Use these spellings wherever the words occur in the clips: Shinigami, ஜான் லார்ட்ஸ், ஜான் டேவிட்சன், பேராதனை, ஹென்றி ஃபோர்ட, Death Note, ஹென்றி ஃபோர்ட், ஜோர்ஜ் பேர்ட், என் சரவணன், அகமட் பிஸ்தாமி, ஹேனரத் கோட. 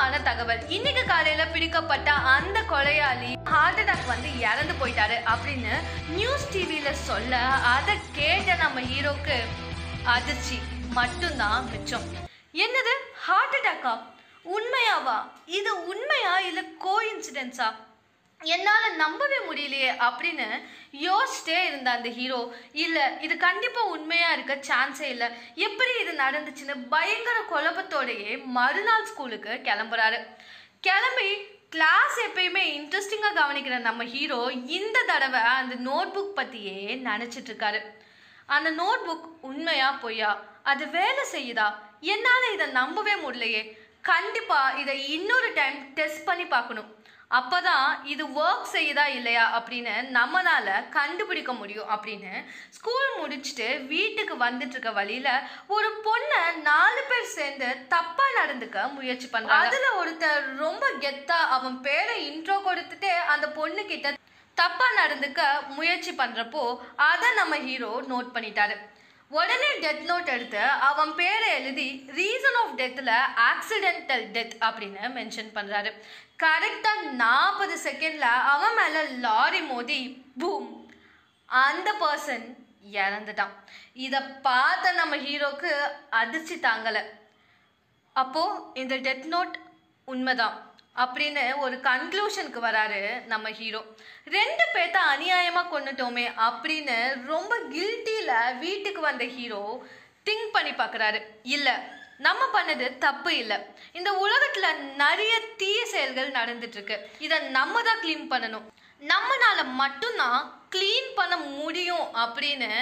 முக்கியமான தகவல். இன்னைக்கு காலையில பிடிக்கப்பட்ட அந்த கொலையாளி ஹார்ட் அட்டாக் வந்து இறந்து போயிட்டாரு அப்படின்னு நியூஸ் டிவியில சொல்ல, அதை கேட்ட நம்ம ஹீரோக்கு அதிர்ச்சி மட்டும்தான் மிச்சம். என்னது, ஹார்ட் அட்டாக்கா? உண்மையாவா? இது உண்மையா இல்ல கோஇன்சிடென்ஸா? என்னால நம்பவே முடியலையே அப்படின்னு யோசிச்சிட்டே இருந்த அந்த ஹீரோ, இல்லை இது கண்டிப்பா உண்மையா இருக்க சான்ஸே இல்லை, எப்படி இது நடந்துச்சுன்னு பயங்கர குழப்பத்தோடையே மறுநாள் ஸ்கூலுக்கு கிளம்புறாரு. கிளம்பி கிளாஸ் எப்பயுமே இன்ட்ரெஸ்டிங்கா கவனிக்கிற நம்ம ஹீரோ இந்த தடவை அந்த நோட் புக் பத்தியே நினைச்சிட்டு இருக்காரு. அந்த நோட் புக் உண்மையா பொய்யா? அது வேலை செய்யுதா? என்னால இதை நம்பவே முடியலையே, கண்டிப்பா இதை இன்னொரு டைம் டெஸ்ட் பண்ணி பார்க்கணும், அப்போதான் இது ஒர்க் செய்யுதா இல்லையா அப்படின்னு நம்மளால கண்டுபிடிக்க முடியும் அப்படின்னு ஸ்கூல் முடிச்சுட்டு வீட்டுக்கு வந்துட்டு இருக்க வழியில ஒரு பொண்ணை 4 பேர் சேர்ந்து தப்பா நடந்துக்க முயற்சி பண்றாங்க. அதுல ஒருத்தர் ரொம்ப கெத்தா அவன் பேரை இன்ட்ரோ கொடுத்துட்டு அந்த பொண்ணு கிட்ட தப்பா நடந்துக்க முயற்சி பண்றப்போ அதை நம்ம ஹீரோ நோட் பண்ணிட்டாரு. உடனே டெத் நோட் எடுத்து அவன் பேரை எழுதி ரீசன் ஆஃப் டெத்தில் ஆக்சிடென்டல் டெத் அப்படின்னு மென்ஷன் பண்ணுறாரு. கரெக்டாக 40 செகண்டில் அவன் மேலே லாரி மோதி பூம், அந்த பர்சன் இறந்துட்டான். இதை பார்த்த நம்ம ஹீரோக்கு அதிர்ச்சி தாங்கலை. அப்போது இந்த டெத் நோட் உண்மைதான் அப்படின்னு ஒரு கன்க்ளூஷனுக்கு வராரு நம்ம ஹீரோ. 2 பேர்த்த அநியாயமாக கொண்டுட்டோமே அப்படின்னு ரொம்ப கில்ட்டியில் வீட்டுக்கு வந்த ஹீரோ திங்க் பண்ணி பார்க்குறாரு. இல்லை, நம்ம பண்ணது தப்பு இல்லை, இந்த உலகத்தில் நிறைய தீய செயல்கள் நடந்துட்டுருக்கு, இதை நம்ம தான் க்ளீன் பண்ணணும், நம்மளால மட்டும்தான் க்ளீன் பண்ண முடியும் அப்படின்னு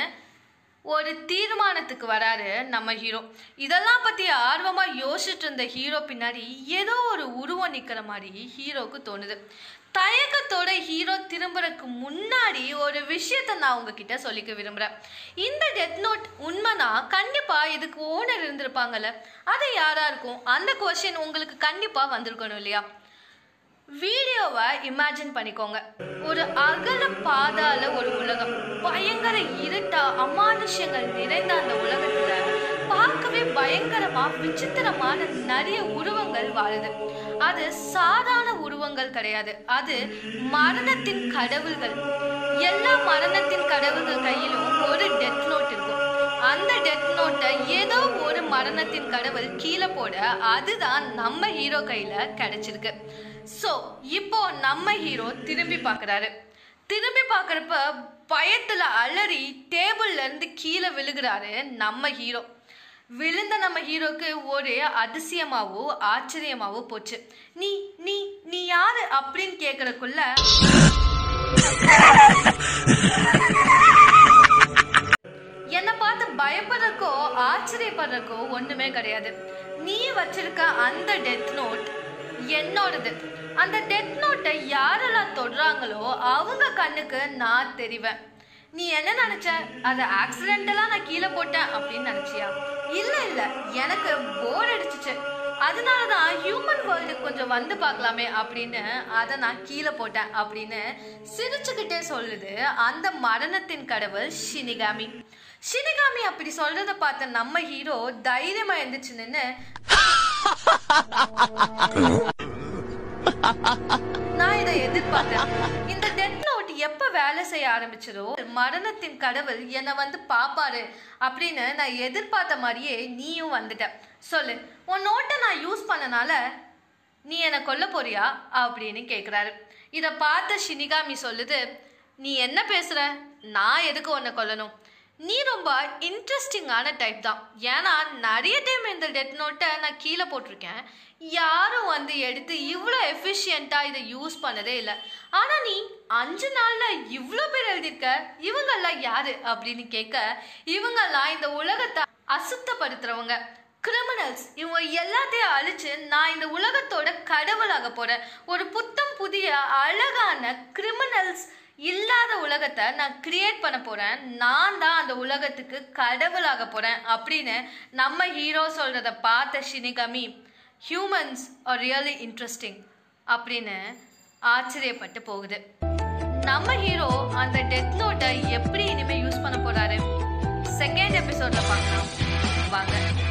ஒரு தீர்மானத்துக்கு வராரு நம்ம ஹீரோ. இதெல்லாம் பற்றி ஆர்வமாக யோசிச்சுட்டு இருந்த ஹீரோ பின்னாடி ஏதோ ஒரு உருவம் நிற்கிற மாதிரி ஹீரோவுக்கு தோணுது. தயக்கத்தோட ஹீரோ திரும்புறதுக்கு முன்னாடி ஒரு விஷயத்தை நான் உங்ககிட்ட சொல்லிக்க விரும்புகிறேன். இந்த டெத் நோட் உண்மைனா கண்டிப்பாக இதுக்கு ஓனர் இருந்திருப்பாங்கல்ல, அது யாராக இருக்கும்? அந்த குவெஸ்டின் உங்களுக்கு கண்டிப்பாக வந்திருக்கணும் இல்லையா? வீடியோவை இமேஜின் பண்ணிக்கோங்க. ஒரு அகல பாதாள ஒரு உலகம், பயங்கர இருட்டா அமானுஷ்யங்கள் நிறைந்த அந்த உலகத்துல பார்க்கவே பயங்கரமா விசித்திரமான நிறைய உருவங்கள் வாழுது. அது சாதாரண உருவங்கள் கிடையாது, அது மரணத்தின் கடவுள்கள். எல்லா மரணத்தின் கடவுள்கள் கையிலும் ஒரு டெத் நோட் இருக்கும். அந்த டெத் நோட்டை ஏதோ ஒரு மரணத்தின் கடவுள் கீழே போட அதுதான் நம்ம ஹீரோ கையில கிடைச்சிருக்கு. ஸோ இப்போ நம்ம ஹீரோ திரும்பி பார்க்குறாரு. திரும்பி பார்க்குறப்ப பயத்தில் அலறி டேபிள்லேருந்து கீழே விழுகிறாரு நம்ம ஹீரோ. விழுந்த நம்ம ஹீரோக்கு ஒரே அதிசயமாவோ ஆச்சரியமாவோ போச்சு. நீ நீ நீ யாரு அப்படின்னு கேட்குறக்குள்ள என்னை பார்த்து பயப்படுறக்கோ ஆச்சரியப்படுறக்கோ ஒன்றுமே கிடையாது. நீ வச்சிருக்க அந்த டெத் நோட் என்னோடது. அந்த டெத் நோட்டை யாரெல்லாம் தொடுறாங்களோ அவங்க கண்ணுக்கு நான் தெரிவேன். நீ என்ன நினச்ச? அதை ஆக்சிடென்டலாக நான் கீழே போட்டேன் அப்படின்னு நினச்சியா? இல்லை இல்லை, எனக்கு போர் அடிச்சிச்சு, அதனால தான் ஹியூமன் வேர்ல்டுக்கு கொஞ்சம் வந்து பார்க்கலாமே அப்படின்னு அதை நான் கீழே போட்டேன் அப்படின்னு சிரிச்சுக்கிட்டே சொல்லுது அந்த மரணத்தின் கடவுள் ஷினிகாமி. ஷினிகாமி அப்படி சொல்கிறத பார்த்த நம்ம ஹீரோ தைரியமாக இருந்துச்சுன்னு நான் இதை எதிர்பார்த்தேன். இந்த டெத் நோட் எப்ப வேலை செய்ய ஆரம்பிச்சதோ மரணத்தின் கடவுள் என்னை வந்து பாப்பாரு அப்படின்னு நான் எதிர்பார்த்த மாதிரியே நீயும் வந்துட்ட. சொல்லு, உன் நோட்டை நான் யூஸ் பண்ணனால நீ என்னை கொல்ல போறியா அப்படின்னு கேட்குறாரு. இதை பார்த்த ஷினிகாமி சொல்லுது, நீ என்ன பேசுற, நான் எதுக்கு உன்னை கொல்லணும், நீ ரொம்ப இன்ட்ரெஸ்டிங்கான டைப் தான், ஏன்னா நிறைய டைம் இந்த டெத் நோட்டை நான் கீழே போட்டிருக்கேன், யாரும் வந்து எடுத்து இவ்வளோ எஃபிஷியண்ட்டாக இதை யூஸ் பண்ணதே இல்லை, ஆனால் நீ 5 நாளில் இவ்வளோ பேர் எழுதியிருக்க, இவங்கெல்லாம் யார் அப்படின்னு கேட்க, இவங்கெல்லாம் இந்த உலகத்தை அசுத்தப்படுத்துகிறவங்க, கிரிமினல்ஸ், இவங்க எல்லாத்தையும் அழிச்சு நான் இந்த உலகத்தோட கடவுளாக போகிறேன், ஒரு புத்தம் புதிய அழகான கிரிமினல்ஸ் இல்லாத உலகத்தை நான் கிரியேட் பண்ண போகிறேன், நான் தான் அந்த உலகத்துக்கு கடவுளாக போகிறேன் அப்படின்னு நம்ம ஹீரோ சொல்கிறத பார்த்த shinigami humans are really interesting அப்படின்னு ஆச்சரியப்பட்டு போகுது. நம்ம ஹீரோ அந்த டெத் நோட்டை எப்படி இனிமேல் யூஸ் பண்ண போகிறாரு, செகண்ட் எபிசோடில் பார்க்கலாம் வாங்க.